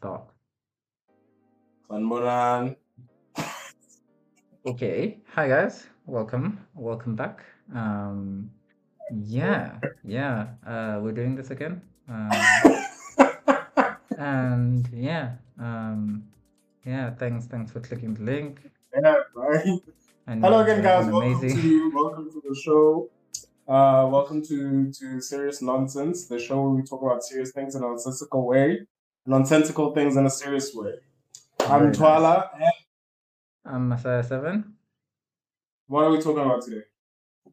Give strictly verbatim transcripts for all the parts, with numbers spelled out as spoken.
Talk. Okay, hi guys, welcome, welcome back. Um, yeah, yeah, uh, we're doing this again. Um, and yeah, um, yeah, thanks, thanks for clicking the link. Yeah, right. And hello again, guys. Welcome amazing. to you. Welcome to the show. Uh, welcome to to Serious Nonsense, the show where we talk about serious things in a nonsensical way. Nonsensical things in a serious way. I'm Twala. Nice. And I'm Masaya seven. What are we talking about today?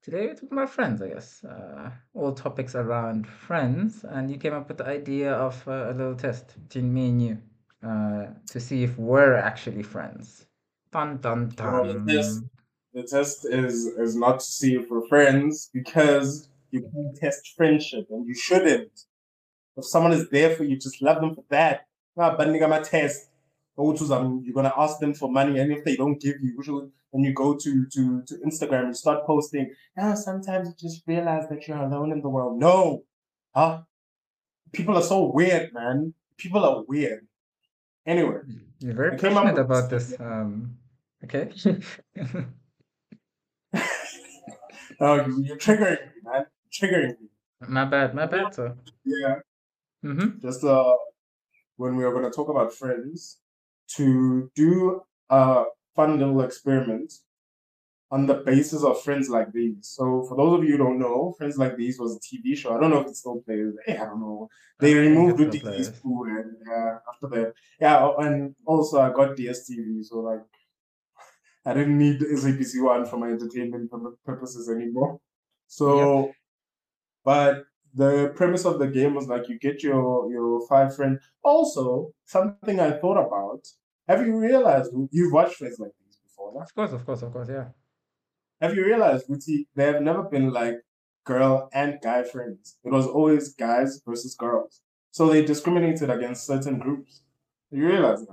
Today we're talking about friends, I guess. Uh, all topics around friends. And you came up with the idea of uh, a little test between me and you uh, to see if we're actually friends. Dun, dun, dun. Well, the, test, the test is, is not to see if we're friends because you can test friendship and you shouldn't. If someone is there for you, just love them for that. You're going to ask them for money, and if they don't give you, when you go to, to, to Instagram, you start posting, oh, sometimes you just realize that you're alone in the world. No. Huh? People are so weird, man. People are weird. Anyway. You're very passionate about this. this. Um, okay. Oh, you're triggering me, man. You're triggering me. My bad. My bad, sir. Yeah. Mm-hmm. Just uh, when we are going to talk about friends, to do a fun little experiment on the basis of Friends Like These. So for those of you who don't know, Friends Like These was a T V show. I don't know if it still plays. Hey, I don't know. They I removed Ruti's pool and yeah, after that. Yeah, and also I got D S T V. So like, I didn't need S A B C one for my entertainment purposes anymore. So, yep. But the premise of the game was like you get your, your five friends. Also, something I thought about. Have you realized you've watched Friends Like These before? Right? Of course, of course, of course, yeah. Have you realized, Guti, they have never been like girl and guy friends. It was always guys versus girls. So they discriminated against certain groups. Have you realized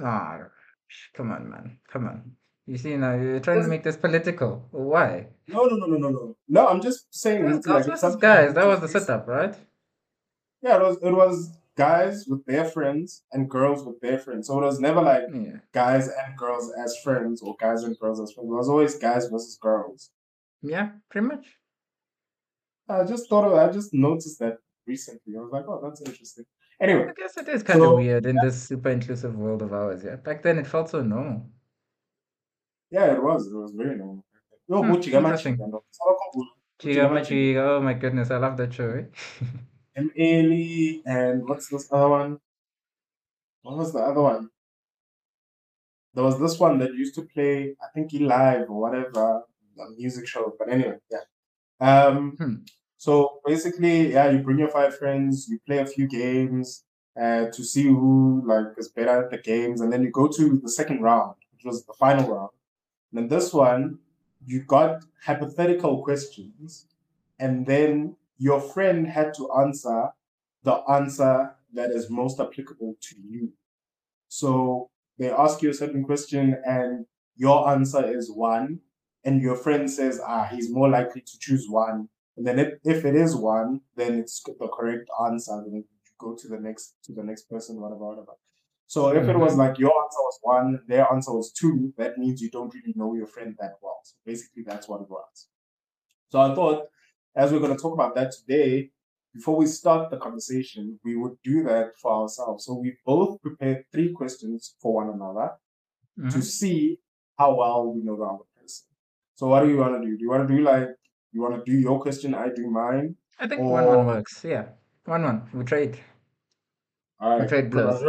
that? Ah, come on, man. Come on. You see, now you're trying to make this political. Why? No, no, no, no, no, no. No, I'm just saying. It's like guys, guys, that was the setup, right? Yeah, it was. It was guys with their friends and girls with their friends. So it was never like yeah. guys and girls as friends or guys and girls as friends. It was always guys versus girls. Yeah, pretty much. I just thought of. I just noticed that recently. I was like, oh, that's interesting. Anyway, I guess it is kind so, of weird in yeah. this super inclusive world of ours. Yeah, back then it felt so normal. Yeah, it was. It was very normal. No, hmm, interesting. Chigamachi. Oh my goodness, I love that show. Eh? M'Eli and what's this other one? What was the other one? There was this one that used to play, I think, E-Live or whatever, a music show. But anyway, yeah. Um. Hmm. So basically, yeah, you bring your five friends, you play a few games uh, to see who like is better at the games, and then you go to the second round, which was the final round. And this one, you got hypothetical questions, and then your friend had to answer the answer that is most applicable to you. So they ask you a certain question, and your answer is one, and your friend says, ah, he's more likely to choose one. And then if, if it is one, then it's the correct answer. Then you go to the next to the next person, whatever, whatever. So if it was like your answer was one, their answer was two, that means you don't really know your friend that well. So basically, that's what it was. So I thought, as we're going to talk about that today, before we start the conversation, we would do that for ourselves. So we both prepared three questions for one another mm-hmm. to see how well we know the other person. So what do you want to do? Do you want to do like, you want to do your question, I do mine? I think one-one or... one works, yeah. one-one, we trade. All right. We trade blows.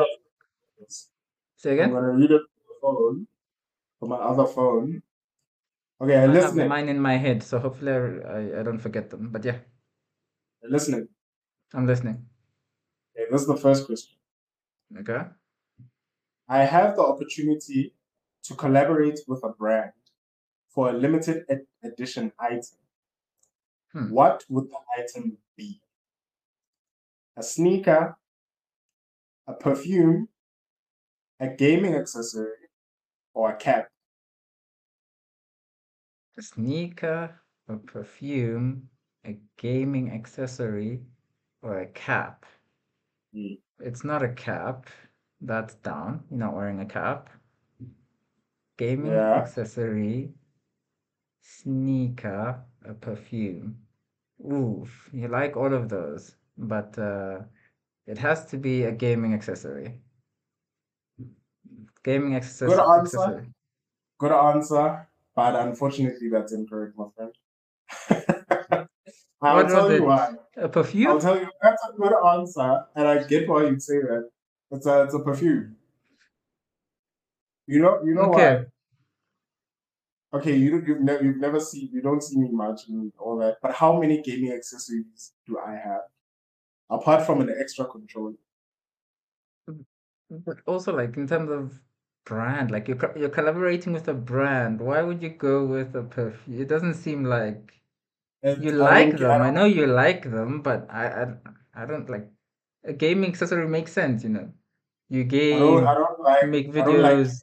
Say again? I'm going to read it from, phone, from my other phone. Okay, I listen. I have mine in my head, so hopefully I, I don't forget them. But yeah. You're listening. I'm listening. Okay, this is the first question. Okay. I have the opportunity to collaborate with a brand for a limited ed- edition item. Hmm. What would the item be? A sneaker, a perfume, a gaming accessory, or a cap? A sneaker, a perfume, a gaming accessory, or a cap. Mm. It's not a cap. That's down. You're not wearing a cap. Gaming yeah. accessory. Sneaker. A perfume. Oof. You like all of those. But uh, it has to be a gaming accessory. Gaming accessory. Good answer. Accessory. Good answer. But unfortunately, that's incorrect, my friend. I'll what tell you it? Why. A perfume? I'll tell you, that's a good answer. And I get why you'd say that. It's a, it's a perfume. You know, you know okay. why? Okay, you, you've, ne- you've never seen, you don't see me much and all that. But how many gaming accessories do I have? Apart from an extra controller. But also, like, in terms of brand, like, you're, you're collaborating with a brand. Why would you go with a perfume? It doesn't seem like... And you I like them. I, I know you like them, but I, I, I don't like... A gaming accessory makes sense, you know. You game, I don't, I don't like, you make videos.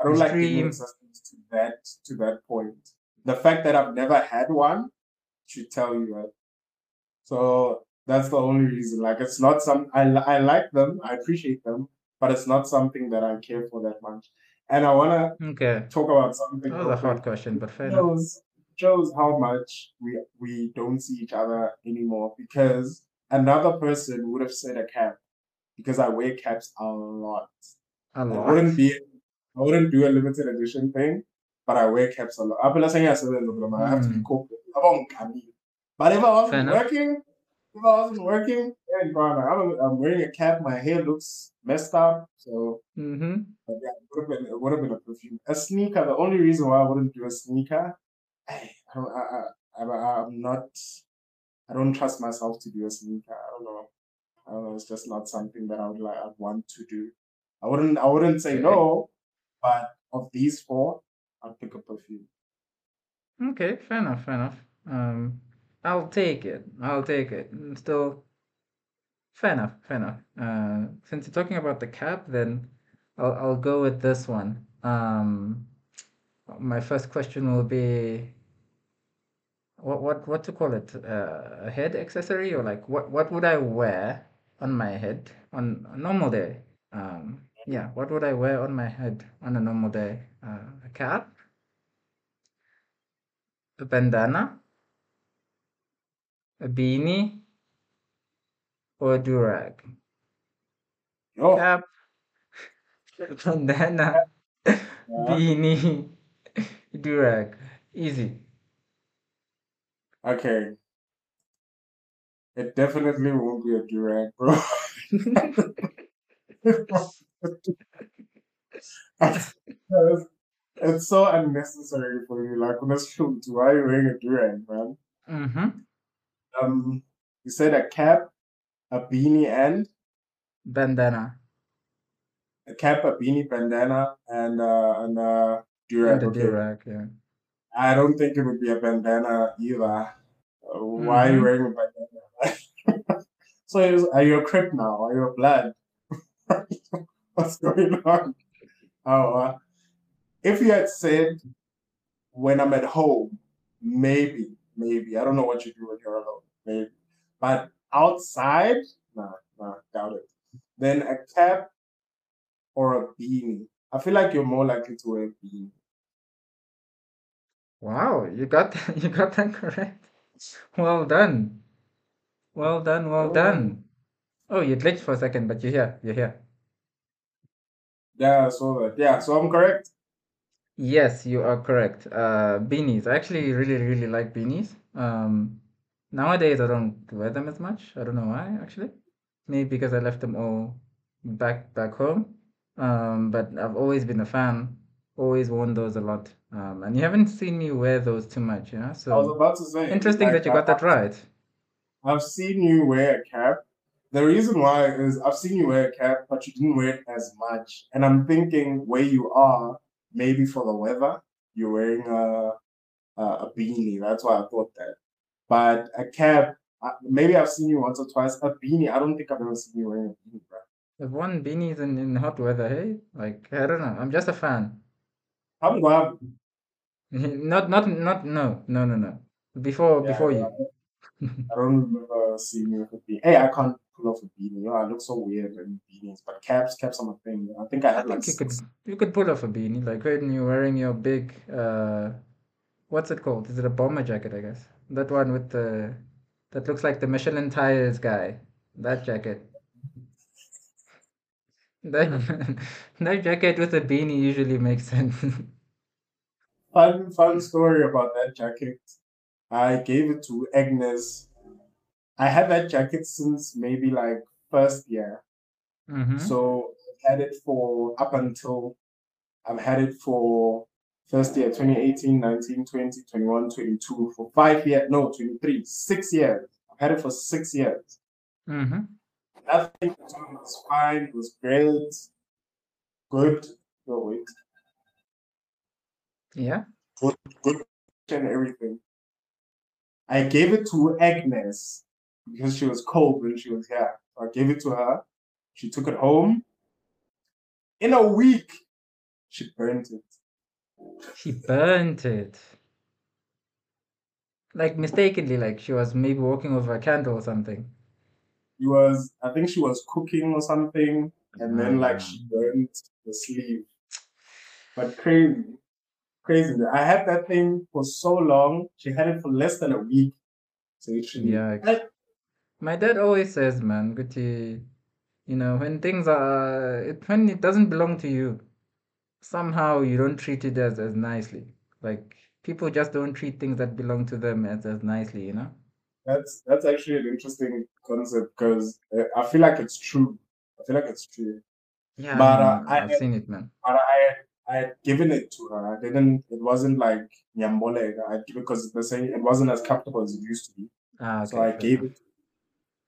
I don't like gaming like accessories to that, to that point. The fact that I've never had one should tell you that. So... That's the only reason. Like, it's not some. I, I like them. I appreciate them, but it's not something that I care for that much. And I wanna okay. talk about something. That was a hard question, but fair enough. Shows how much we we don't see each other anymore because another person would have said a cap because I wear caps a lot. A lot. I wouldn't be. I wouldn't do a limited edition thing, but I wear caps a lot. I've been saying I said that, but I have to be corporate. I won't come here. But if I was working. If I wasn't working, and I'm wearing a cap, my hair looks messed up, so mm-hmm. yeah, it would have been, it would have been a perfume. A sneaker, the only reason why I wouldn't do a sneaker, I, I, I, I, I'm not, I don't trust myself to do a sneaker. I don't know. I don't know. It's just not something that I would like. I want to do. I wouldn't. I wouldn't say okay. no, but of these four, I'd pick a perfume. Okay, fair enough. Fair enough. Um. I'll take it. I'll take it. Still, fair enough. Fair enough. Uh, since you're talking about the cap, then I'll I'll go with this one. Um, my first question will be, what what what to call it? Uh, a head accessory or like what what would I wear on my head on a normal day? Um, yeah. What would I wear on my head on a normal day? Uh, a cap, a bandana. A beanie or a durag? Oh. Cap, bandana, yeah. beanie, durag. Easy. Okay. It definitely won't be a durag, bro. it's, it's so unnecessary for you. Like, honestly, why are you wearing a durag, man? Mm-hmm. Um, you said a cap, a beanie, and bandana. A cap, a beanie, bandana, and uh, and a durag. And a okay. durag, yeah. I don't think it would be a bandana either. Uh, why mm-hmm. are you wearing a bandana? So, it was, are you a Crip now? Are you a Blood? What's going on? Oh, uh, if you had said, "When I'm at home," maybe. Maybe. I don't know what you do when you're alone. Maybe. But outside? Nah, nah, doubt it. Then a cap or a beanie. I feel like you're more likely to wear a beanie. Wow, you got that, you got that correct. Well done. Well done, well oh. done. Oh, you glitched for a second, but you're here. You're here. Yeah, I saw that. Yeah, so I'm correct. Yes, you are correct. Uh, beanies. I actually really, really like beanies. Um, nowadays, I don't wear them as much. I don't know why, actually. Maybe because I left them all back back home. Um, but I've always been a fan. Always worn those a lot. Um, and you haven't seen me wear those too much, you know? So I was about to say. Interesting that you got that right. I've seen you wear a cap. The reason why is I've seen you wear a cap, but you didn't wear it as much. And I'm thinking where you are, maybe for the weather, you're wearing a, a, a beanie. That's why I thought that. But a cap, maybe I've seen you once or twice. A beanie, I don't think I've ever seen you wearing a beanie, bro. I've worn beanies in, in hot weather, hey? Like, I don't know. I'm just a fan. I'm glad. Not, not, not, no, no, no, no. Before, yeah, before yeah. you. I don't remember seeing you with a beanie. Hey, I can't pull off a beanie. You know, I look so weird in beanies, but caps, caps on the thing. I think I had I like think six. You could, you could pull off a beanie, like when you're wearing your big, uh, what's it called? Is it a bomber jacket, I guess? That one with the, that looks like the Michelin tires guy. That jacket. That, that jacket with a beanie usually makes sense. Fun, fun story about that jacket. I gave it to Agnes. I had that jacket since maybe like first year. Mm-hmm. So I've had it for up until I've had it for first year, twenty eighteen, nineteen, twenty, twenty-one, twenty-two, for five years. No, twenty-three, six years. I've had it for six years. Mm-hmm. Nothing was fine. It was great. Good. No, wait. Yeah. Good, good and everything. I gave it to Agnes because she was cold when she was here. So I gave it to her. She took it home. In a week, she burnt it. She burnt it. Like mistakenly, like she was maybe walking over a candle or something. She was, I think she was cooking or something, and then like she burnt the sleeve. But crazy. Crazy. I had that thing for so long. She had it for less than a week. So it should yeah. I... My dad always says, man, Guti, you know, when things are, it, when it doesn't belong to you, somehow you don't treat it as, as nicely. Like, people just don't treat things that belong to them as, as nicely, you know? That's, that's actually an interesting concept because I feel like it's true. I feel like it's true. Yeah, but, uh, I've I had, seen it, man. But I... I had given it to her. I didn't, it wasn't like Nyambole, because they're saying it wasn't as comfortable as it used to be. Ah, okay, so I gave enough. it.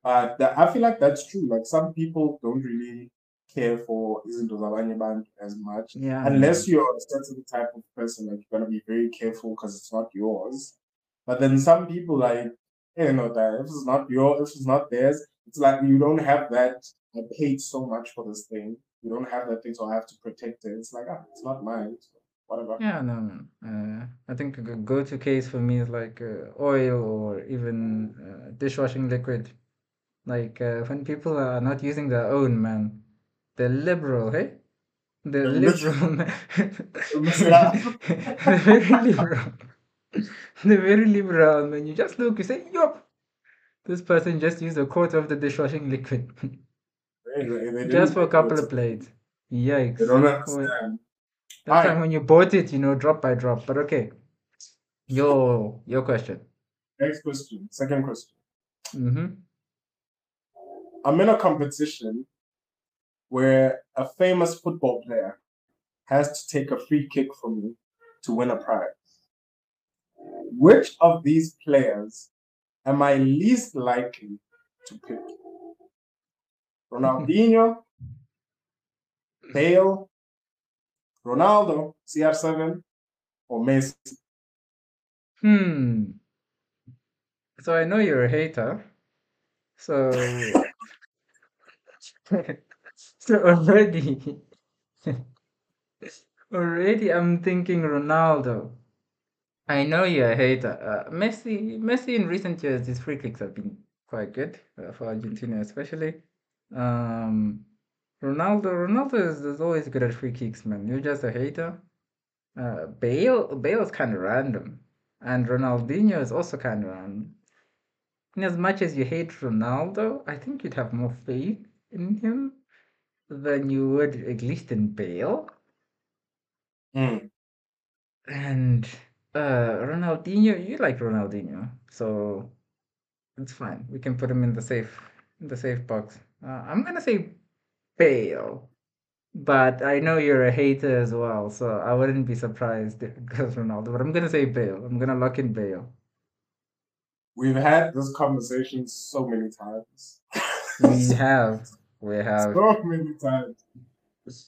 Uh, th- I feel like that's true. Like some people don't really care for Izindozabanyaband as much. Yeah, unless yeah. you're a certain type of person, like you're going to be very careful because it's not yours. But then some people, like, you know, that if it's not yours, if it's not theirs, it's like you don't have that. I paid so much for this thing. You don't have that thing, so I have to protect it. It's like, ah, it's not mine. So whatever. Yeah, no, no. Uh, I think a go-to case for me is like uh, oil or even uh, dishwashing liquid. Like uh, when people are not using their own, man, they're liberal, hey? They're liberal, man. They're very liberal. They're very liberal, man. You just look, you say, yup. This person just used a quart of the dishwashing liquid. Just for a couple of plates. Yikes. They don't understand. That time when you bought it, you know, drop by drop. But okay. Yo, your question. Next question. Second question. Mm-hmm. I'm in a competition where a famous football player has to take a free kick from me to win a prize. Which of these players am I least likely to pick? Ronaldinho, Bale, Ronaldo, C R seven, or Messi? Hmm. So I know you're a hater. So, so already, already I'm thinking Ronaldo. I know you're a hater. Uh, Messi, Messi in recent years, his free kicks have been quite good uh, for Argentina, especially. Um, Ronaldo, Ronaldo is, is always good at free kicks, man. You're just a hater. Uh, Bale, Bale is kind of random, and Ronaldinho is also kind of random. And as much as you hate Ronaldo, I think you'd have more faith in him than you would at least in Bale. Mm. And uh, Ronaldinho, you like Ronaldinho, so it's fine. We can put him in the safe, in the safe box. Uh, I'm gonna say Bale, but I know you're a hater as well, so I wouldn't be surprised if it goes Ronaldo. But I'm gonna say Bale. I'm gonna lock in Bale. We've had this conversation so many times. We have, we have so many times,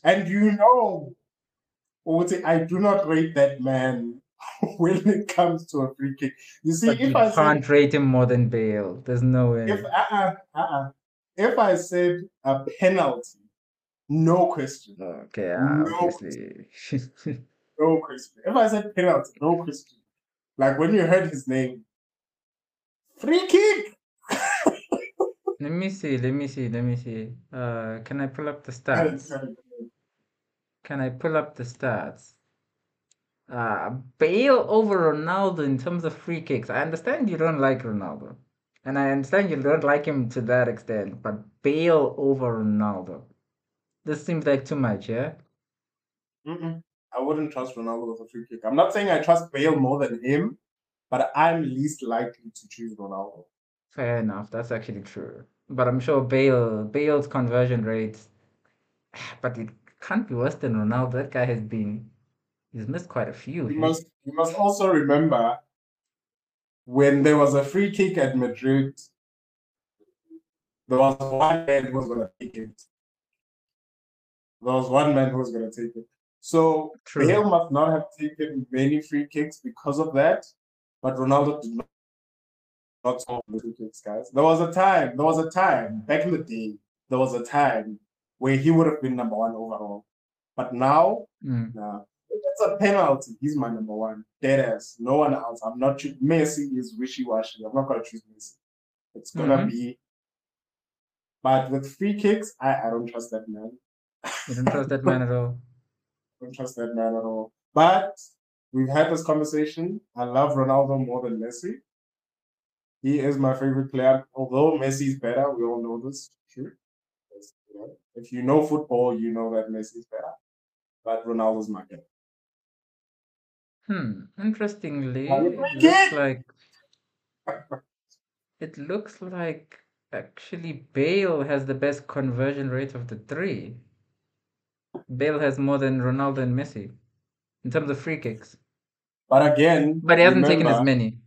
and you know, Uti, I do not rate that man when it comes to a free kick. You see, but if you I can't say, rate him more than Bale, there's no way. If uh uh uh. If I said a penalty, no question. Okay, uh, no obviously. Question. No question. If I said penalty, no question. Like when you heard his name, free kick. Let me see, let me see, let me see. Uh, can I pull up the stats? Can I pull up the stats? Uh, Bale over Ronaldo in terms of free kicks. I understand you don't like Ronaldo. And I understand you don't like him to that extent. But Bale over Ronaldo. This seems like too much, yeah? Mm-mm. I wouldn't trust Ronaldo with a free kick. I'm not saying I trust Bale more than him, but I'm least likely to choose Ronaldo. Fair enough. That's actually true. But I'm sure Bale, Bale's conversion rate, but it can't be worse than Ronaldo. That guy has been, he's missed quite a few. You must, you must also remember when there was a free kick at Madrid, there was one man who was going to take it. There was one man who was going to take it. So true. Bale must not have taken many free kicks because of that, but Ronaldo did not. Not all the free kicks, guys. There was a time, there was a time, back in the day, there was a time where he would have been number one overall. But now, mm. nah, it's a penalty. He's my number one. Deadass. No one else. I'm not choosing. Messi is wishy-washy. I'm not going to choose Messi. It's going to mm-hmm. be. But with free kicks, I, I don't trust that man. You don't trust that man at all. Don't trust that man at all. But we've had this conversation. I love Ronaldo more than Messi. He is my favorite player. Although Messi is better, we all know this. Sure. If you know football, you know that Messi is better. But Ronaldo's my guy. Hmm. Interestingly, it looks like it looks like actually Bale has the best conversion rate of the three. Bale has more than Ronaldo and Messi in terms of free kicks. But again, but he hasn't remember, taken as many.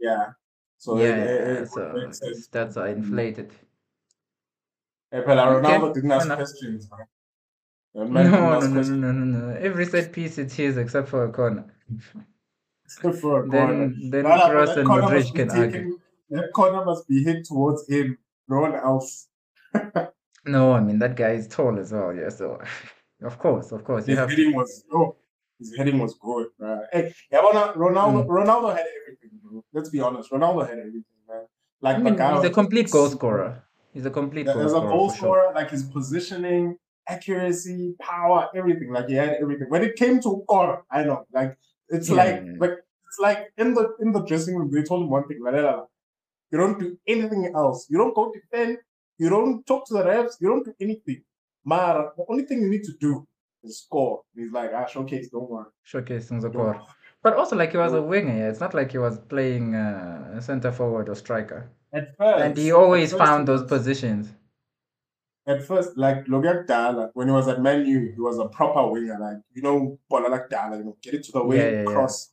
Yeah. So yeah, it, it, it so makes sense. That's inflated. Hey, Pella, Ronaldo okay. didn't ask no. questions. Right? No, no, no, questions. no, no, no, no. Every set piece it's his except for Ukhona. Except for Ukhona. Then, then no, Kroos and Modric can taken, argue. That corner must be hit towards him. No one else. No, I mean, that guy is tall as well. Yeah, so of course, of course. His heading to... was oh, his heading was good. Right? Hey, yeah, Ronaldo, mm. Ronaldo had everything. Let's be honest, Ronaldo had everything, man. Like I mean, Bacaro, he's a complete goal scorer. He's a complete yeah, goal scorer. As a goal scorer, sure. Like his positioning, accuracy, power, everything. Like he had everything. When it came to Ukhona, I know. Like it's yeah, like, yeah. like it's like in the in the dressing room, they told him one thing, like, you don't do anything else. You don't go defend, you don't talk to the refs, you don't do anything. Mara, the only thing you need to do is score. He's like, ah, showcase, don't worry. Showcase and the core. But also, like, he was a winger. Yeah? It's not like he was playing uh, center forward or striker. At first. And he always found those positions. At first, like, Logiak Dala, when he was at Man U, he was a proper winger. Like, you know, Bolalak Dala, you know, get it to the wing, yeah, yeah, cross.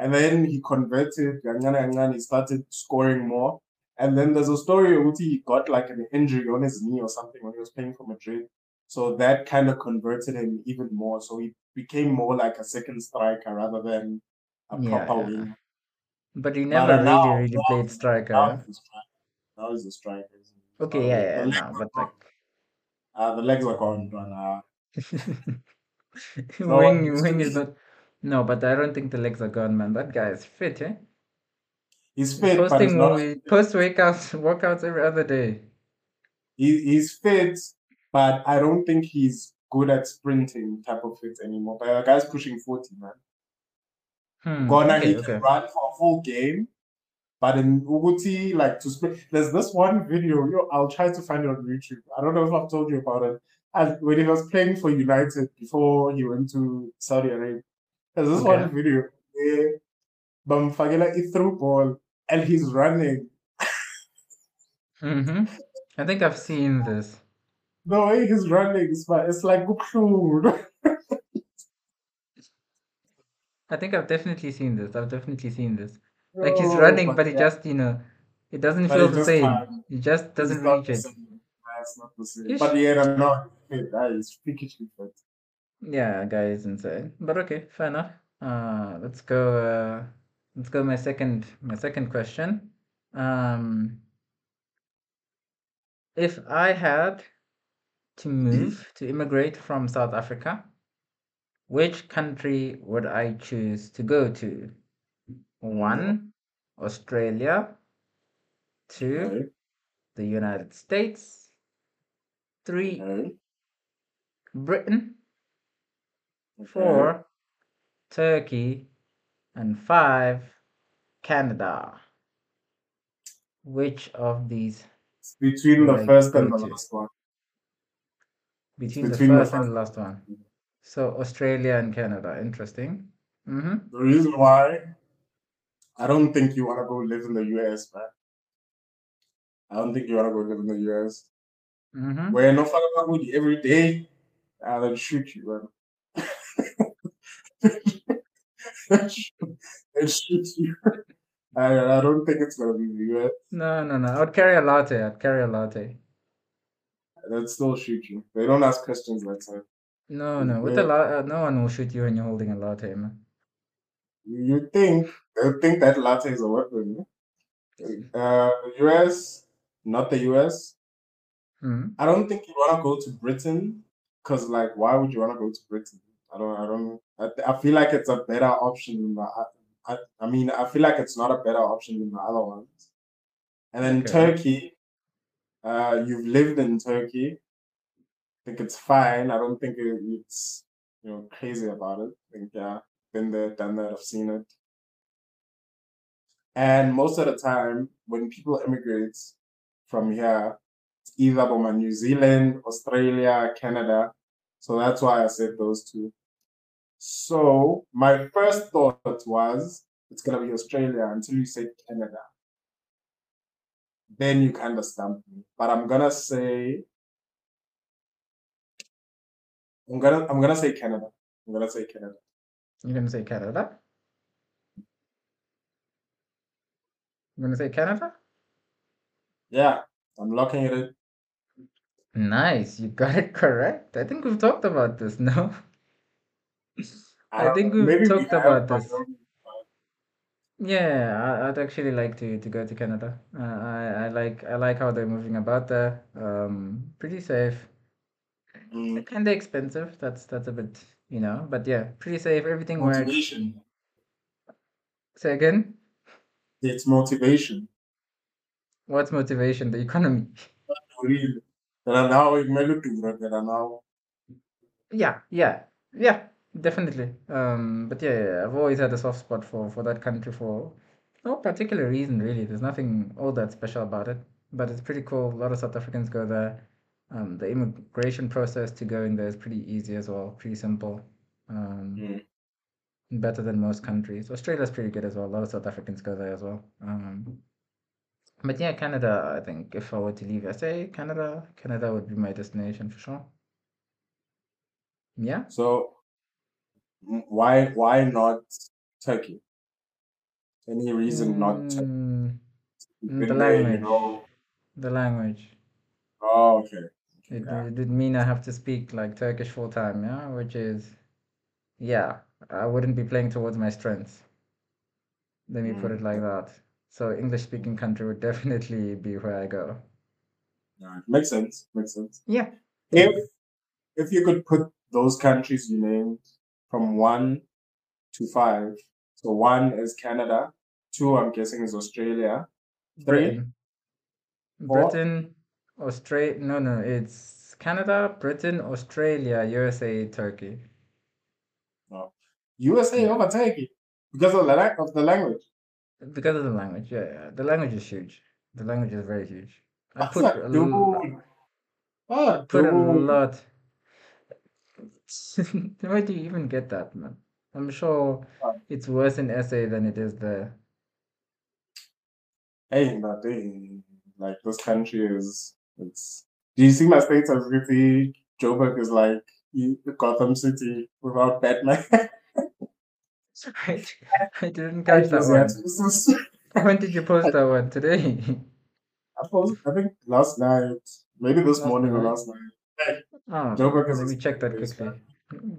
Yeah. And then he converted, he started scoring more. And then there's a story of Uti, he got, like, an injury on his knee or something when he was playing for Madrid. So that kind of converted him even more. So he became more like a second striker rather than a yeah, proper yeah. winger. But he never but really, now, really now played striker. Now he's a striker. Now he's a striker. Okay, um, yeah, yeah. No, but like... uh, the legs are gone. Uh... no, wing, wing is not... No, but I don't think the legs are gone, man. That guy is fit, eh? He's fit, Posting but he's not... We... Post-workouts, workouts every other day. He, he's fit... But I don't think he's good at sprinting type of fit anymore. But the guy's pushing forty, man. Hmm, Gonna okay, he can okay. run for a full game. But in Uguti, like to sprint. There's this one video. Yo, I'll try to find it on YouTube. I don't know if I've told you about it. And when he was playing for United before he went to Saudi Arabia, there's this okay. one video where Bamfagela is through ball and he's running. mm-hmm. I think I've seen this. The way he's running, it's like, it's like I think I've definitely seen this. I've definitely seen this. Like he's running, oh, but, but it yeah. just, you know, it doesn't but feel the same. Time. It just doesn't reach it. That's not the same. But yeah, I'm not. That is freakishly good. Yeah, guy is insane. But okay, fair enough. Uh, let's go. Uh, let's go. My second, my second question. Um, if I had to move, to immigrate from South Africa, which country would I choose to go to? One, Australia. Two, the United States. Three, okay. Britain. Okay. Four, Turkey. And five, Canada. Which of these? It's between the first and the last one. Between, between the first the and the last one. So Australia and Canada. Interesting. Mm-hmm. The reason why I don't think you want to go live in the U S, man. I don't think you want to go live in the U S. Mm-hmm. Where no fucking with you every day, and they'll shoot you, man. they'll shoot, they'll shoot you. I, I don't think it's going to be the U S. No, no, no. I would carry a latte. I'd carry a latte. They'd still shoot you. They don't ask questions that time. No, no. With a la- no one will shoot you when you're holding a latte, man. You think they'll think that latte is a weapon? Uh, U S, not the U S. Mm-hmm. I don't think you want to go to Britain because, like, why would you want to go to Britain? I don't. I don't. I, th- I feel like it's a better option than the. I, I mean, I feel like it's not a better option than the other ones. And then okay. Turkey, uh, you've lived in Turkey. I think it's fine. I don't think it, it's you know crazy about it. I think yeah. Been there, done that, I've seen it. And most of the time, when people immigrate from here, it's either from New Zealand, Australia, Canada. So that's why I said those two. So my first thought was, it's going to be Australia until you say Canada. Then you kind of stumped me. But I'm going to say, I'm going to, I'm going to say Canada. I'm going to say Canada. You're going to say Canada? You're going to say Canada? Yeah, I'm locking it in. Nice, you got it correct. I think we've talked about this, no? I, I think we've maybe talked we about this. Yeah, I'd actually like to, to go to Canada. Uh, I, I like I like how they're moving about there. Um, pretty safe. Mm. Kind of expensive. That's that's a bit... You know, but yeah, pretty safe. Everything motivation. works. Motivation. Say again? It's motivation. What's motivation? The economy. Really? Yeah, yeah, yeah, definitely. Um, but yeah, yeah, I've always had a soft spot for, for that country for no particular reason, really. There's nothing all that special about it, but it's pretty cool. A lot of South Africans go there. Um, the immigration process to going there is pretty easy as well, pretty simple, um, mm. better than most countries. Australia's pretty good as well. A lot of South Africans go there as well. Um, but yeah, Canada, I think if I were to leave S A, Canada, Canada would be my destination for sure. Yeah. So why why not Turkey? Any reason mm, not Turkey? The Been language. There, you know... The language. Oh, okay. It, yeah. it would mean I have to speak like Turkish full time, yeah, which is, yeah, I wouldn't be playing towards my strengths. Let me mm. put it like that. So English speaking country would definitely be where I go. Yeah, makes sense. Makes sense. Yeah. If if you could put those countries you named from one to five, so one is Canada, two I'm guessing is Australia, three, Britain. Britain Australia, no, no, it's Canada, Britain, Australia, U S A, Turkey. Oh. U S A yeah. over Turkey because of the la- of the language. Because of the language, yeah, yeah, the language is huge. The language is very huge. I put a, l- oh, I put a lot. Where do you even get that, man? I'm sure it's worse in S A than it is there. Hey, nothing. Like this country is. It's, do you see my states as Ruti? Joburg is like Gotham City without Batman. I, I didn't catch that one. When did you post that one? Today? I posted, I think last night. Maybe this last morning night. or last night. Oh, Joburg is. Let me check that quickly.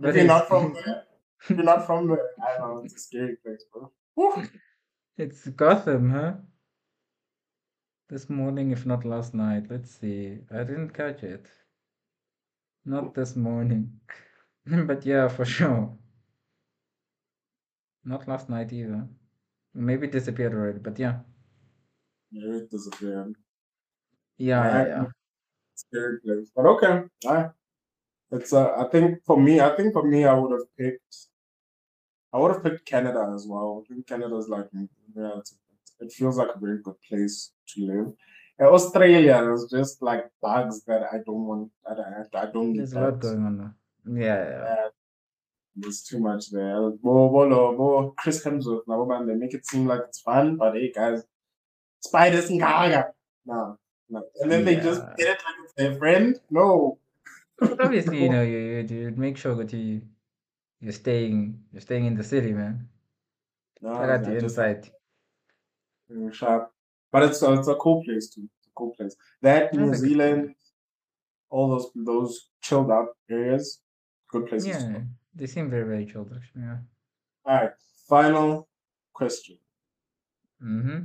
If you're not from there, if you're not from there, I don't know. It's a scary place, bro. Woo. It's Gotham, huh? This morning, if not last night. Let's see. I didn't catch it. Not this morning. But yeah, for sure. Not last night either. Maybe it disappeared already, but yeah. Maybe it disappeared. Yeah, yeah, I yeah. scared players, but okay. I it's uh, I think for me, I think for me, I would have picked. I would have picked Canada as well. I think Canada's like yeah, it's, it feels like a very good place to live. And Australia is just like bugs that I don't want. That I I don't get There's a lot that. going on there. Yeah, yeah. yeah. Uh, There's too much there. Bo, bo, lo, bo. Chris Hemsworth, na, bo, man, they make it seem like it's fun, but hey, guys, spiders and gaga. No, no. And then they just Yeah. did it like it's their friend. No. But obviously, you know, you you you make sure that you you're staying you're staying in the city, man. Check No, out the I just insight. uh, sharp. But it's a, it's a cool place too. It's a cool place. That New That's a good place. Zealand, all those those chilled out areas, good places to Yeah, go. they seem very very chilled actually. Yeah. All right, final question. Mm-hmm.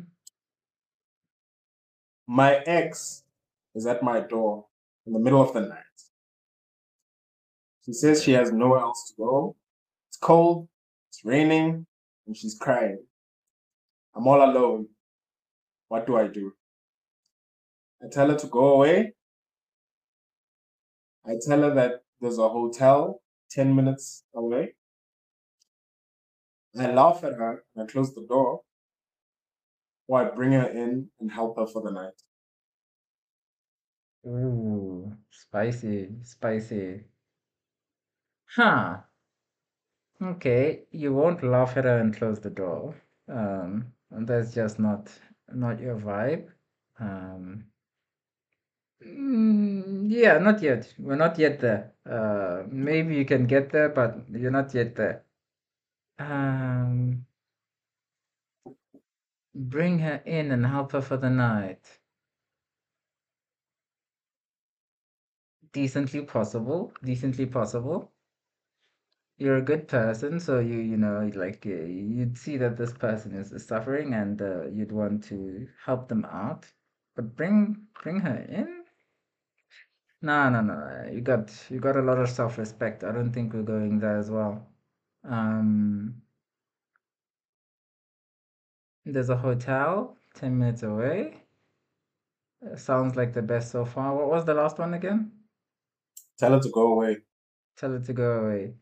My ex is at my door in the middle of the night. She says she has nowhere else to go. It's cold, it's raining, and she's crying. I'm all alone. What do I do? I tell her to go away. I tell her that there's a hotel ten minutes away. I laugh at her and I close the door, or I bring her in and help her for the night. Ooh, spicy, spicy. Huh. Okay, you won't laugh at her and close the door. Um, and that's just not not your vibe. Um, mm, yeah, not yet. We're not yet there. Uh, maybe you can get there, but you're not yet there. Um, Bring her in and help her for the night. Decently possible. Decently possible. You're a good person, so you you know like uh, you'd see that this person is is suffering, and uh, you'd want to help them out, but bring bring her in. No, no, no. You got you got a lot of self-respect. I don't think we're going there as well. Um, There's a hotel ten minutes away. Uh, sounds like the best so far. What was the last one again? Tell her to go away. Tell her to go away.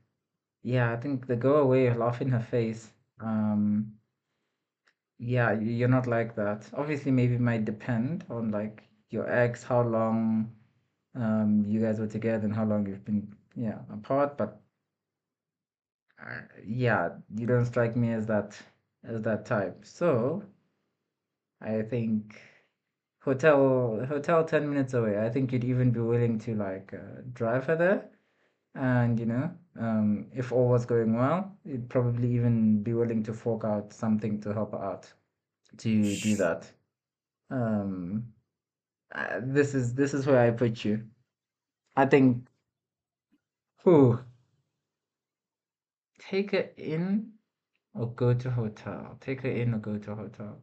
Yeah, I think the go away, laugh in her face. Um, yeah, you- you're not like that. Obviously, maybe it might depend on like your ex, how long um you guys were together and how long you've been yeah apart. But uh, yeah, you don't strike me as that as that type. So I think hotel hotel ten minutes away. I think you'd even be willing to like uh, drive her there. And you know, um, if all was going well, you'd probably even be willing to fork out something to help her out to do that. Um, uh, this is this is where I put you. I think, who take her in or go to hotel. Take her in or go to hotel.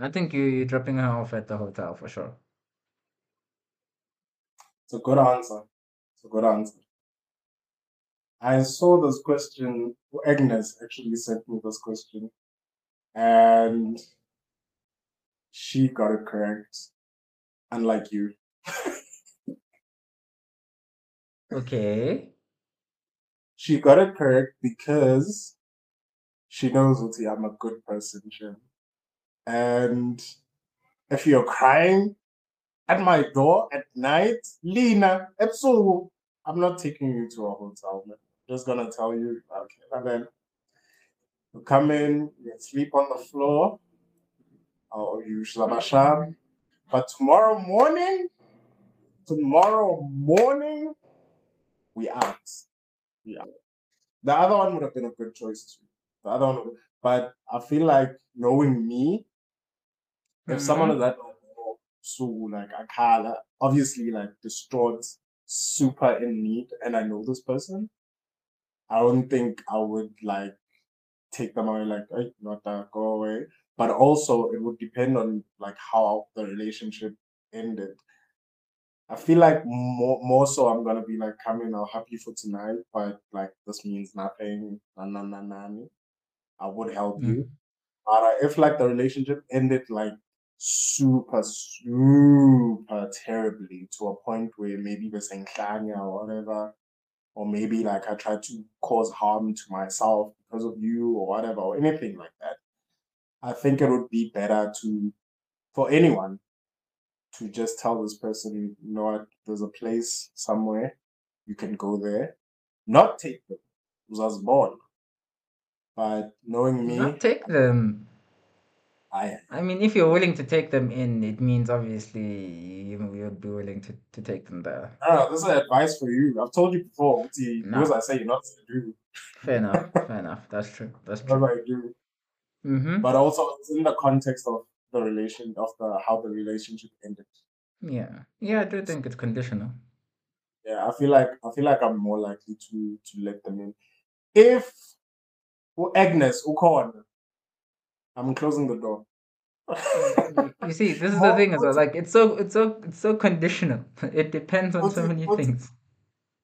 I think you you're dropping her off at the hotel for sure. It's a good answer. It's a good answer. I saw this question. Agnes actually sent me this question, and she got it correct. Unlike you. Okay. She got it correct because she knows, Uti, I'm a good person, Shem. And if you're crying at my door at night, Lena, Epsu, I'm not taking you to a hotel, man. I'm just gonna tell you, okay, and then you come in, you sleep on the floor, or you shlabashab. But tomorrow morning, tomorrow morning, we out. We out. The other one would have been a good choice too. The other one, would- but I feel like knowing me, if someone is Mm-hmm. that low, so like I can't obviously like distraught, super in need, and I know this person, I don't think I would like take them away like, hey, not that, go away. But also it would depend on like how the relationship ended. I feel like more, more so I'm gonna be like, come in, I'll help you for tonight, but like this means nothing. Na na na na. I would help mm. you. But uh, if like the relationship ended like super, super terribly to a point where maybe we're saying klanya or whatever, or maybe like I tried to cause harm to myself because of you or whatever, or anything like that, I think it would be better to, for anyone, to just tell this person, you know what, there's a place somewhere, you can go there. Not take them, because I was born. But knowing me... Not take them. I I mean, if you're willing to take them in, it means obviously you would be willing to, to take them there. No, no, this is advice for you. I've told you before, Uti, no. Because I say you're not going to do. Fair enough, fair enough. That's true, that's true. That's what I do. Mm-hmm. But also, it's in the context of the relation, of the how the relationship ended. Yeah, yeah, I do think it's conditional. Yeah, I feel like I feel like I'm more likely to to let them in. If Agnes Ukhona, I'm closing the door. You see, this is the thing as well. Like it's so it's so it's so conditional. It depends on so many things.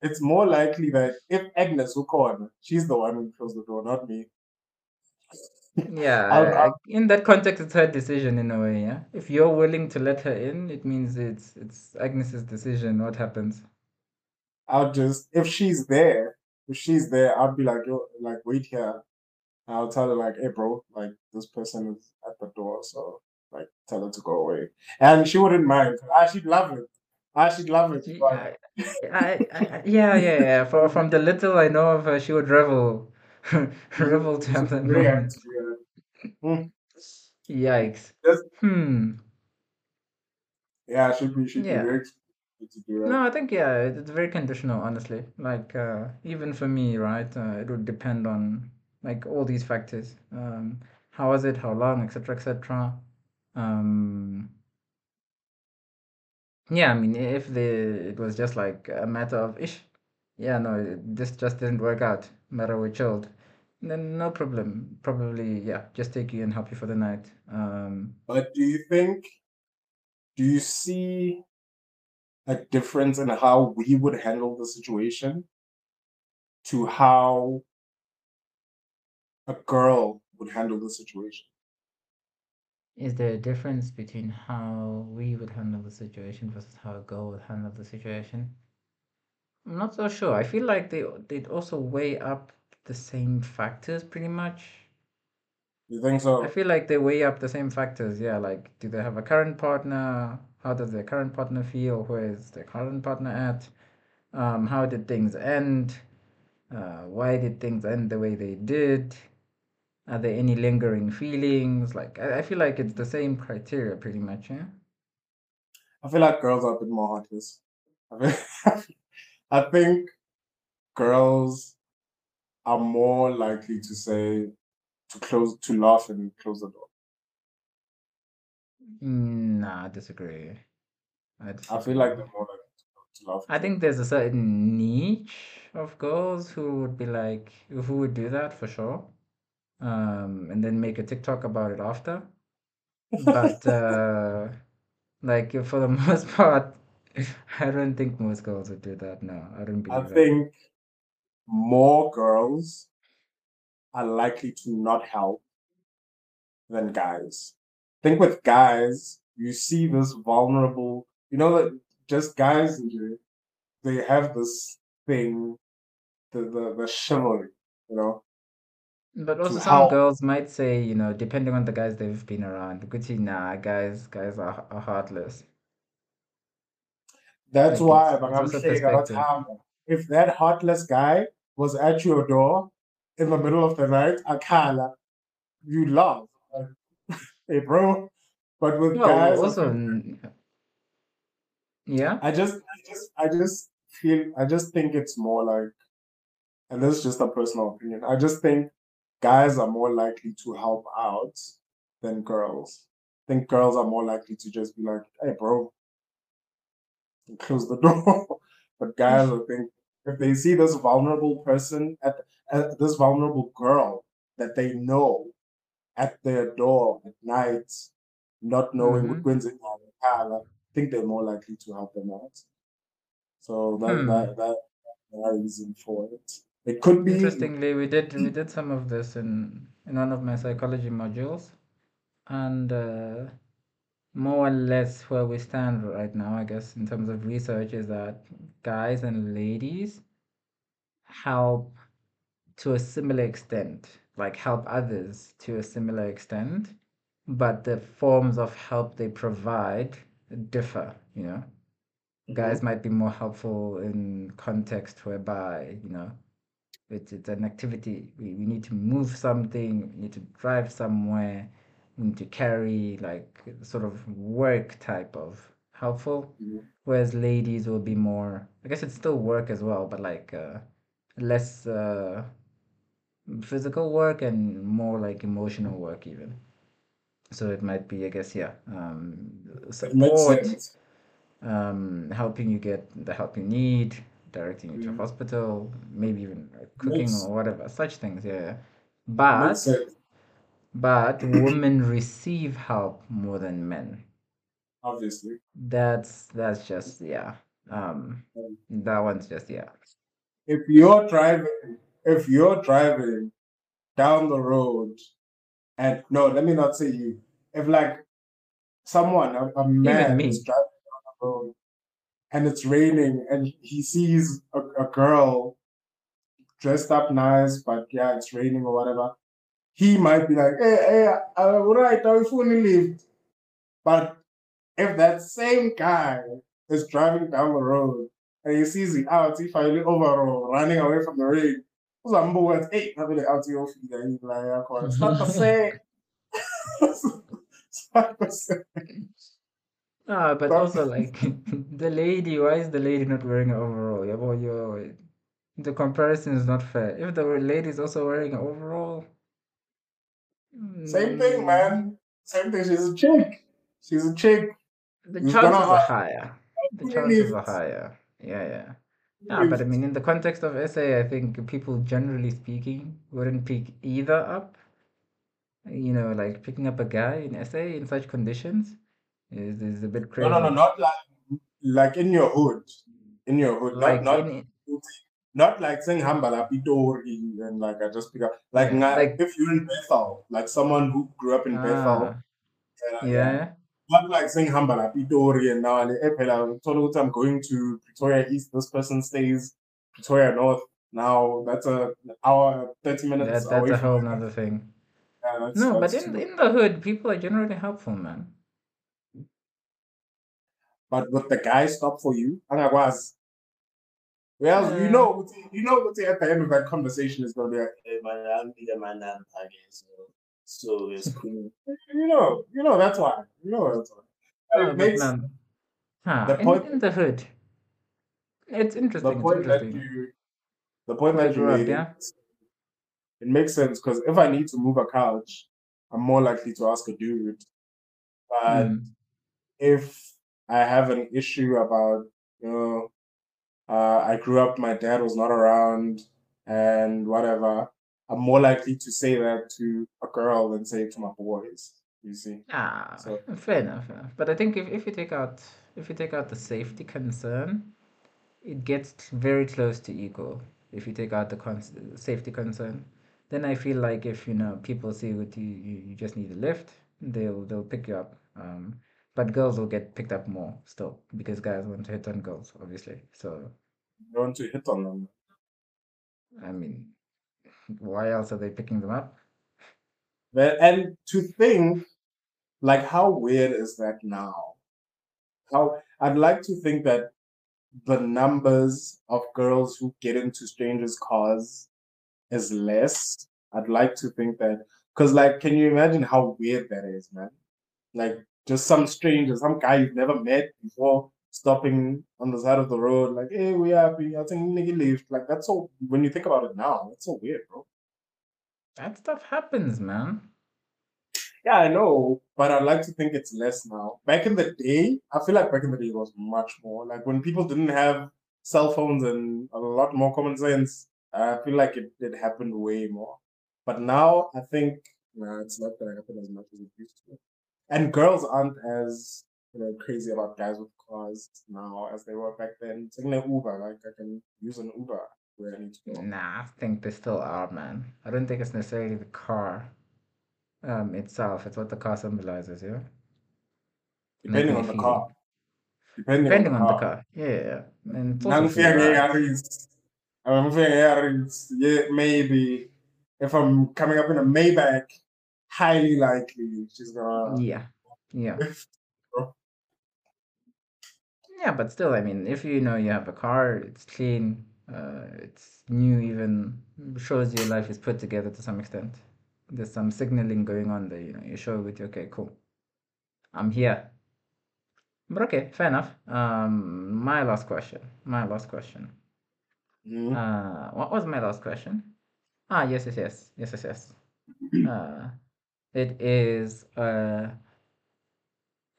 It's more likely that if Agnes Ukhona, she's the one who closed the door, not me. Yeah, I'll, I'll, in that context, it's her decision in a way. Yeah, if you're willing to let her in, it means it's it's Agnes's decision. What happens? I'll just if she's there, if she's there, I'll be like, yo, like wait here. And I'll tell her like, hey, bro, like this person is at the door, so like tell her to go away, and she wouldn't mind. I should love it. I should love it. She, I, I, I, yeah, yeah, yeah. From from the little I know of her, she would revel. Revel to have that moment. Mm. Yikes. Yes. Hmm. Yeah, should be should yeah. be very to do that. No, I think yeah, it's very conditional, honestly. Like uh, even for me, right? Uh, it would depend on like all these factors. Um, how was it? How long? Etc. Etc. Um. Yeah, I mean, if the it was just like a matter of ish. Yeah, no, this just didn't work out. Matter we chilled. Then no problem. Probably, yeah, just take you and help you for the night. Um, but do you think, do you see a difference in how we would handle the situation to how a girl would handle the situation? Is there a difference between how we would handle the situation versus how a girl would handle the situation? I'm not so sure. I feel like they they'd also weigh up the same factors pretty much. You think so? I feel like they weigh up the same factors, yeah. Like, do they have a current partner? How does their current partner feel? Where is their current partner at? Um, how did things end? Uh, why did things end the way they did? Are there any lingering feelings? Like, I, I feel like it's the same criteria pretty much, yeah? I feel like girls are a bit more heartless. I think girls are more likely to say to close to laugh and close the door. Nah, I disagree. I, disagree. I feel like they're more likely to, to laugh. I think there's a certain niche of girls who would be like who would do that for sure, um, and then make a TikTok about it after. But uh, like for the most part. I don't think most girls would do that. No, I don't believe I that. think more girls are likely to not help than guys. I think with guys, you see this vulnerable, you know, that just guys, they have this thing, the, the, the chivalry, you know. But also some help. Girls might say, you know, depending on the guys they've been around, Guti, nah, guys, guys are, are heartless. That's like why I'm saying about time. If that heartless guy was at your door in the middle of the night, Akala, you love. Hey, bro. But with no, guys, also, like, yeah. I just, I just, I just feel, I just think it's more like, and this is just a personal opinion. I just think guys are more likely to help out than girls. I think girls are more likely to just be like, hey, bro. Close the door. But guys, I think if they see this vulnerable person at, at this vulnerable girl that they know at their door at night, not knowing mm-hmm. what wins it on the car, I think they're more likely to help them out. So that mm. that, that that reason for it. It could be. Interestingly, we did we did some of this in in one of my psychology modules, and uh, more or less where we stand right now, I guess, in terms of research, is that guys and ladies help to a similar extent, like help others to a similar extent, but the forms of help they provide differ, you know. Mm-hmm. Guys might be more helpful in context whereby, you know, it's, it's an activity. We, we need to move something, we need to drive somewhere, we need to carry, like, sort of work type of helpful. Mm-hmm. Whereas ladies will be more, I guess it's still work as well, but like uh, less uh, physical work and more like emotional work even. So it might be, I guess, yeah, um, support, um, helping you get the help you need, directing you mm. to a hospital, maybe even cooking Makes. or whatever, such things, yeah. But, but women receive help more than men. Obviously. That's, that's just, yeah, um, that one's just, yeah. If you're driving, if you're driving down the road, and no, let me not say you. If like someone, a, a man is driving down the road and it's raining and he sees a, a girl dressed up nice, but yeah, it's raining or whatever, he might be like, hey, hey, all right, I will leave. But if that same guy is driving down the road and he sees the outie finally overall running away from the rain, hey, it's not the same. It's not the same. Ah, but also like the lady, why is the lady not wearing an overall? You're, you're, the comparison is not fair. If the lady is also wearing an overall, same thing, man. Same thing. She's a chick. She's a chick. The chances are higher. The chances are higher. Yeah, yeah. Yeah, but I mean, in the context of S A, I think people, generally speaking, wouldn't pick either up. You know, like picking up a guy in S A in such conditions is, is a bit crazy. No, no, no, not like like in your hood, in your hood, like not in, not, not like saying hambala pitori and like I just pick up like, like if you're in Bethel, like someone who grew up in ah, Bethel, yeah. yeah. Not like saying hambala pitori and now I'm going to Pretoria East. This person stays Pretoria North. Now that's a an hour thirty minutes. That, that's away a whole other thing. Yeah, that's, no, that's but in, in the hood, people are generally helpful, man. But would the guy stop for you? Anagwaz. Well, yeah. you know, you know, at the end of that conversation is gonna be like, hey, man, I'm the man, I guess. So it's cool. You know, you know, that's why. You know, that's why. Oh, it makes um, huh. the point in, in the hood. It's interesting. The point, interesting. That, you, the point that you made, yeah? It makes sense because if I need to move a couch, I'm more likely to ask a dude. But mm. if I have an issue about, you know, uh, I grew up, my dad was not around, and whatever, I'm more likely to say that to a girl than say it to my boys. You see? Ah, so. fair enough, fair enough. But I think if, if you take out if you take out the safety concern, it gets very close to equal. If you take out the con- safety concern, then I feel like if you know people see what you, you, you just need a lift, they'll they'll pick you up. Um, but girls will get picked up more still because guys want to hit on girls, obviously. So they want to hit on them. I mean. Why else are they picking them up? And to think, like, how weird is that now? How I'd like to think that the numbers of girls who get into strangers' cars is less. I'd like to think that, because, like, can you imagine how weird that is, man? Like, just some stranger, some guy you've never met before, stopping on the side of the road, like, hey, we happy, I think nigga left. Like, that's so, when you think about it now, it's so weird, bro. That stuff happens, man. Yeah, I know, but I'd like to think it's less now. Back in the day, I feel like back in the day it was much more. Like, when people didn't have cell phones and a lot more common sense, I feel like it, it happened way more. But now, I think, nah, it's not going to happen as much as it used to. And girls aren't as, you know, crazy about guys with cars now as they were back then. It's like an Uber, like I can use an Uber. ready to go. Nah, I think they still are, man. I don't think it's necessarily the car um itself. It's what the car symbolizes, yeah? Depending on the feel. car. Depending, Depending on, the, on car. the car. Yeah. And it's I'm saying, yeah, maybe if I'm coming up in a Maybach, highly likely she's gonna. Yeah, yeah, yeah. But still, I mean, if you know you have a car, it's clean, uh, it's new, even shows your life is put together to some extent. There's some signaling going on there. You know, you show with okay, cool, I'm here. But okay, fair enough. Um, my last question. My last question. Mm-hmm. Uh, what was my last question? Ah, yes, yes, yes, yes, yes, yes. Uh, it is a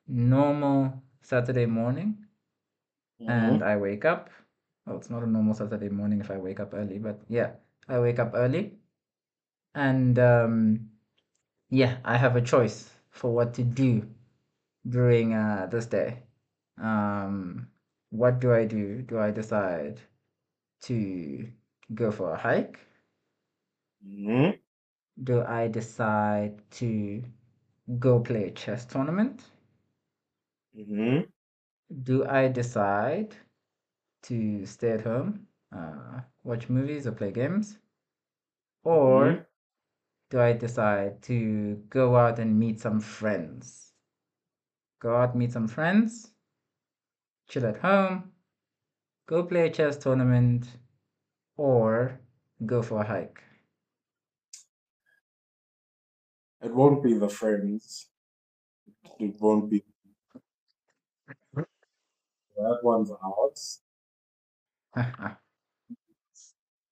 normal Saturday morning, mm-hmm. and I wake up. Well, it's not a normal Saturday morning if I wake up early, but yeah, I wake up early, and um, yeah, I have a choice for what to do during uh, this day. Um, what do I do? Do I decide to go for a hike? Mm-hmm. Do I decide to go play a chess tournament? Mm-hmm. Do I decide to stay at home, uh, watch movies or play games? Or mm-hmm. do I decide to go out and meet some friends? Go out, meet some friends, chill at home, go play a chess tournament, or go for a hike? It won't be the friends. It won't be. That one's out.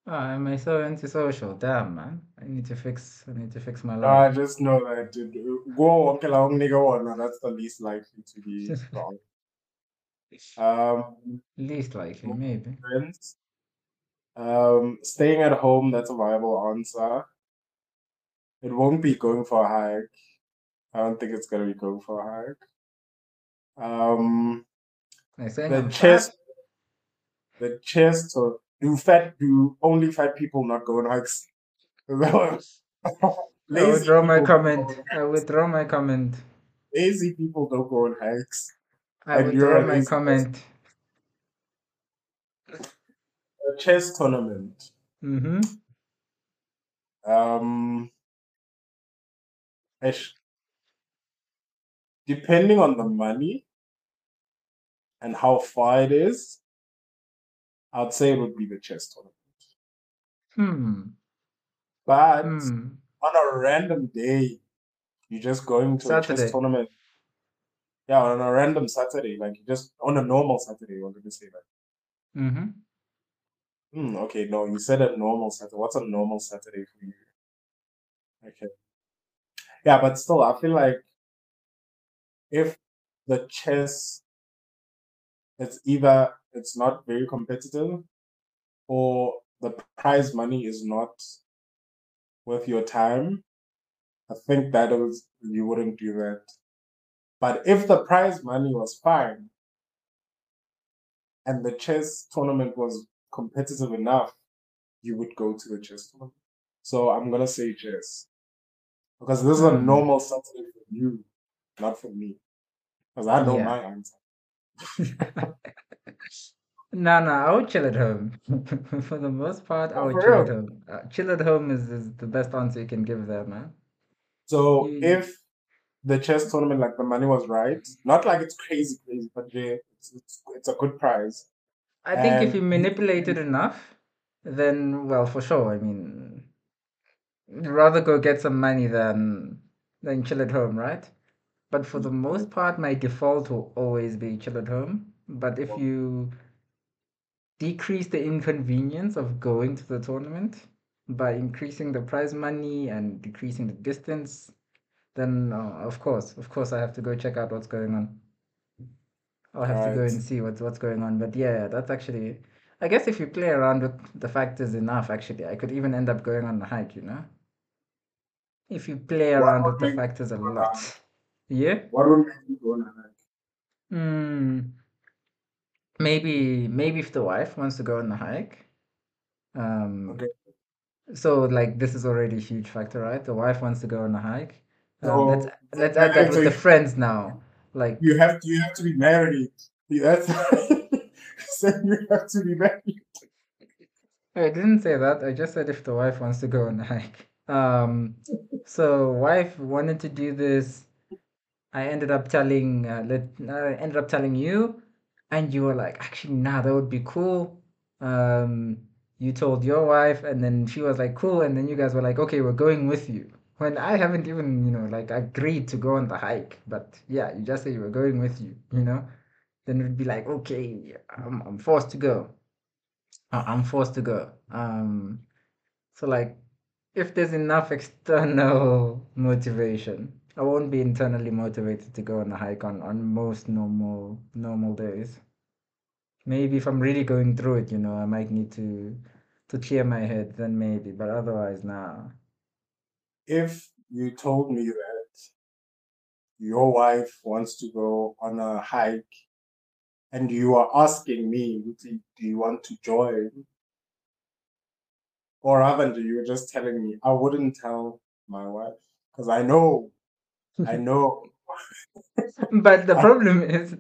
Oh, am I so antisocial? Damn, man. I need to fix I need to fix my life. I just know that go okay nigga, that's the least likely to be wrong. Um least likely, maybe. Friends. Um staying at home, that's a viable answer. It won't be going for a hike. I don't think it's gonna be going for a hike. Um the chest the chest or Do fat do only fat people not go on hikes? I withdraw my comment. I withdraw my comment. Lazy people don't go on hikes. I withdraw my comment. A chess tournament. Mm-hmm. Um depending on the money and how far it is, I'd say it would be the chess tournament. Hmm. But hmm. on a random day, you're just going to Saturday. a chess tournament. Yeah, on a random Saturday, like you just on a normal Saturday, I'm gonna say that. Mm-hmm. Hmm, okay, no, you said a normal Saturday. What's a normal Saturday for you? Okay. Yeah, but still, I feel like if the chess, it's either it's not very competitive, or the prize money is not worth your time, I think that it was, you wouldn't do that. But if the prize money was fine and the chess tournament was competitive enough, you would go to the chess tournament. So I'm going to say chess. Because this is a normal Saturday for you, not for me. Because I know yeah. my answer. No, no, I would chill at home. For the most part, I would oh, chill real? at home. Uh, chill at home is, is the best answer you can give there, man. So you... if the chess tournament, like the money was right, not like it's crazy, crazy, but yeah, it's, it's, it's a good prize. I and... think if you manipulate it enough, then, well, for sure, I mean, you'd rather go get some money than than chill at home, right? But for the most part, my default will always be chill at home. But if you decrease the inconvenience of going to the tournament by increasing the prize money and decreasing the distance, then uh, of course, of course, I have to go check out what's going on. I'll have right. to go and see what's what's going on. But yeah, that's actually, I guess if you play around with the factors enough, actually, I could even end up going on a hike, you know? If you play around with the factors a lot. Yeah? What would make you go on a hike? Hmm... Maybe, maybe if the wife wants to go on the hike, Um, Okay. so like this is already a huge factor, right? The wife wants to go on a hike. Um, let's So, so let's add that marriage, so with the you, friends now. Like you have to, you have to be married. You have to, so you have to be married. I didn't say that. I just said if the wife wants to go on a hike. Um, so wife wanted to do this. I ended up telling uh, let I ended up telling you, and you were like, actually, nah, that would be cool. Um, you told your wife, and then she was like, cool, and then you guys were like, okay, we're going with you. When I haven't even, you know, like agreed to go on the hike, but yeah, you just say you were going with you, you know. Then it'd be like, okay, I'm I'm forced to go. I- I'm forced to go. Um, so like, if there's enough external motivation, I won't be internally motivated to go on a hike on, on most normal normal days. Maybe if I'm really going through it, you know, I might need to to clear my head, then maybe. But otherwise, nah. If you told me that your wife wants to go on a hike and you are asking me, Uti, do you want to join? Or rather, than you were just telling me, I wouldn't tell my wife because I know, I know. But the I, problem is,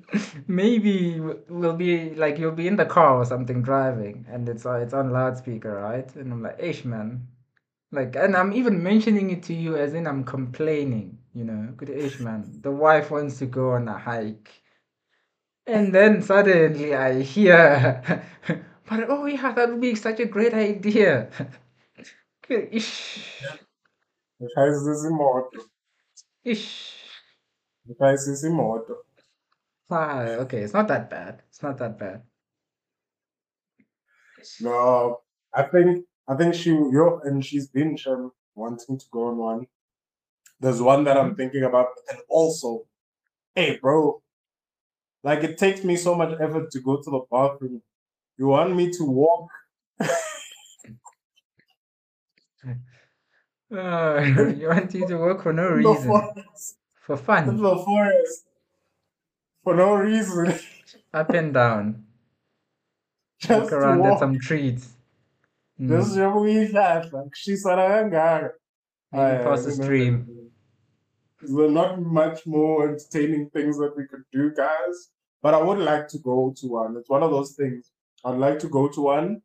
maybe w- we'll be like you'll be in the car or something driving, and it's uh, it's on loudspeaker, right? And I'm like, "Ish, man." Like, and I'm even mentioning it to you as in I'm complaining, you know, good ish, man. The wife wants to go on a hike. And then suddenly I hear, but oh yeah, that would be such a great idea. Good ish, ndishayisisa imoto, ish. ndishayisisa imoto. Ah, okay, it's not that bad. It's not that bad. No, I think I think she you and she's been Shem, wanting to go on one. There's one that I'm Mhm. thinking about, and also, hey, bro, like it takes me so much effort to go to the bathroom. You want me to walk? Ah, you want you to work for no In the reason, forest, for in fun, the forest, for no reason, up and down, walk just to around at walk. some trees. This Mm. is that like she's a ganga. Maybe I pass a stream. There's not much more entertaining things that we could do, guys. But I would like to go to one. It's one of those things. I'd like to go to one,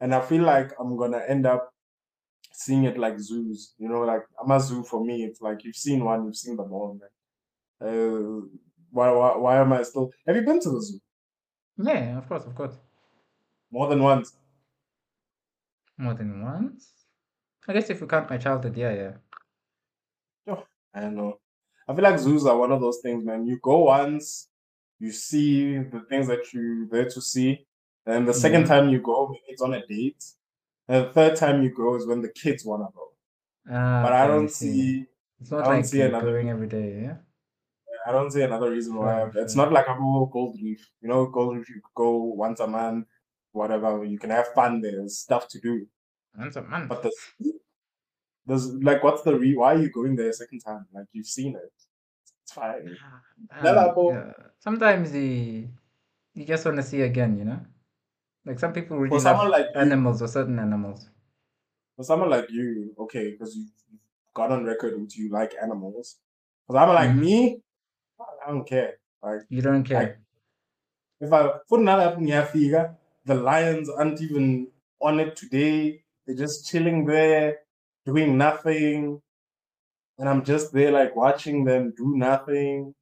and I feel like I'm gonna end up seeing it like zoos. You know, like I'm a zoo for me. It's like you've seen one, you've seen them all, man. Uh, why, why, why am I still? Have you been to the zoo Yeah, of course, of course. more than once? More than once? I guess if you count my childhood, yeah, yeah. Yo, I don't know. I feel like zoos are one of those things, man. You go once, you see the things that you're there to see, and the second Mm-hmm. time you go, maybe it's on a date, and the third time you go is when the kids wanna go. Ah, But I okay, I don't see. see, It's I not don't like see you're another, going every day, yeah? I don't see another reason why. Fair, I've, it's fair. not like a whole Gold Reef. You know, Gold Reef, you go once a month, whatever. You can have fun. There's stuff to do. Once a month. But the there's like, what's the re? Why are you going there a second time? Like you've seen it. It's fine. Ah, Then I damn, go yeah. Sometimes the you just want to see again, you know? Like some people for really someone love like you. animals or certain animals. For someone like you, okay, because you you've got on record with you like animals. Because I'm like Mm-hmm. me, I don't care. Like, You don't like care. if I put another up figure, the lions aren't even on it today. They're just chilling there, doing nothing, and I'm just there like watching them do nothing.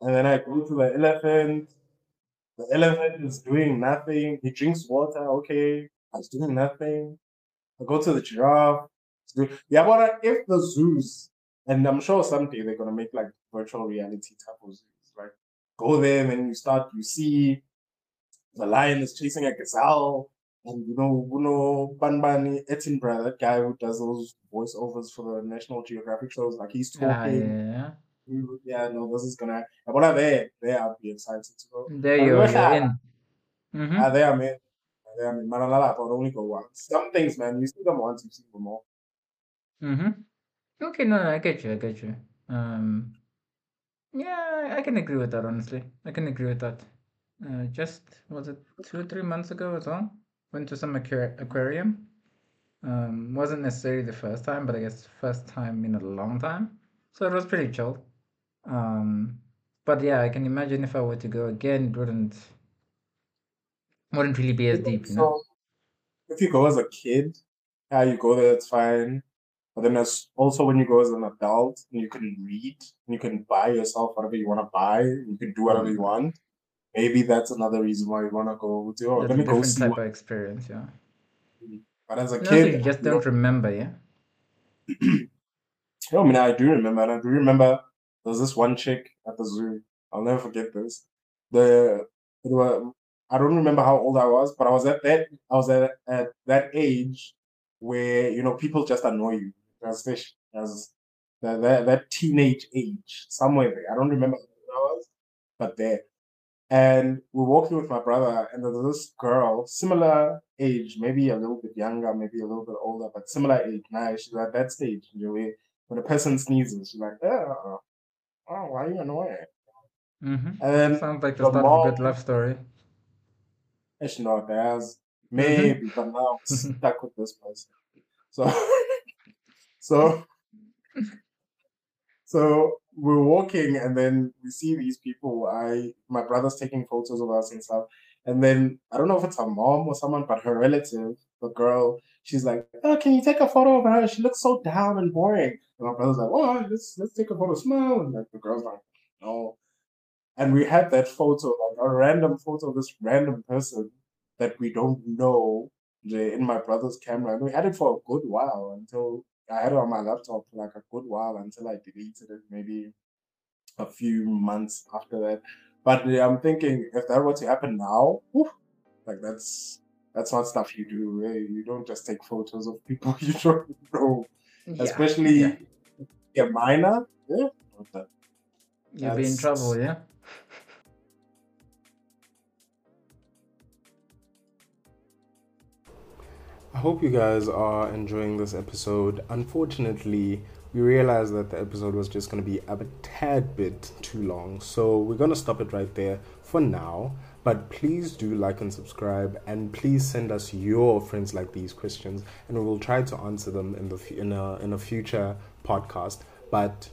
And then I go to the elephant. The elephant is doing nothing. He drinks water. Okay, I was doing nothing. I go to the giraffe. It's good. Yeah, but if the zoos, and I'm sure someday they're gonna make like virtual reality type of zoos, right? Go there and then you start, you see the lion is chasing a gazelle, and you know, you know, Banbani Ettenborough, that guy who does those voiceovers for the National Geographic shows, like he's Ah, talking. yeah. you- Yeah, no, this is gonna. Yeah, but there, there, I'd be excited to go. There And you're, you're in. Mm-hmm. Ah, there, I'm in. Ah, there, I'm in. Manalala, I'd only go once. Some things, man, you see them once, you see them all. Mm-hmm. Okay, no, no, I get you, I get you. Um, Yeah, I can agree with that, honestly. I can agree with that. Uh, just was it two, three months ago as well? went to some aqu aquarium. Um, wasn't necessarily the first time, but I guess first time in a long time. So it was pretty chill. Um, but yeah, I can imagine if I were to go again, it wouldn't wouldn't really be as deep, you know. So if you go as a kid, yeah, you go there, it's fine. But then there's also when you go as an adult and you can read and you can buy yourself whatever you want to buy, you can do whatever you want. Maybe that's another reason why you want to go to, oh, let me go see. It's a different type of experience, yeah. But as a no, kid, you just don't you know, remember, yeah. No, I mean, I do remember. And I do remember there was this one chick at the zoo. I'll never forget this. The it was, I don't remember how old I was, but I was at that I was at, at that age where you know people just annoy you. As as that, that that teenage age, somewhere there. I don't remember how old I was, but there. And we're walking with my brother, and there's this girl, similar age, maybe a little bit younger, maybe a little bit older, but similar age. Now she's at that stage, you know, where when a person sneezes, she's like, "Oh, oh why are you annoying?" Mm-hmm. And then sounds like the start of a good love story. It's not as maybe, but now I'm stuck with this person. So, so, so. We're walking and then we see these people. I my brother's taking photos of us and stuff. And then I don't know if it's her mom or someone, but her relative, the girl, she's like, "Oh, can you take a photo of her? She looks so down and boring." And my brother's like, "Oh, let's let's take a photo, smile." And like the girl's like, "No." And we had that photo, like a random photo of this random person that we don't know in my brother's camera. And we had it for a good while until I had it on my laptop for like a good while until I deleted it, maybe a few months after that. But I'm thinking if that were to happen now, whew, like that's that's not stuff you do. Right? You don't just take photos of people you don't know, yeah, especially yeah. if you're a minor. Yeah, that, you'll be in trouble. Yeah. I hope you guys are enjoying this episode. Unfortunately, we realized that the episode was just going to be a tad bit too long. So we're going to stop it right there for now. But please do like and subscribe, and please send us your Friends Like These questions, and we will try to answer them in the in a, in a future podcast. But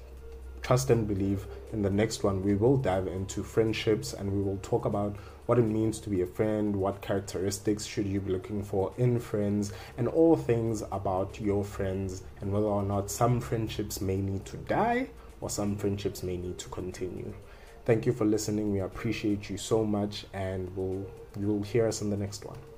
trust and believe, in the next one, we will dive into friendships, and we will talk about what it means to be a friend, what characteristics should you be looking for in friends, and all things about your friends, and whether or not some friendships may need to die or some friendships may need to continue. Thank you for listening. We appreciate you so much, and we'll, you'll hear us in the next one.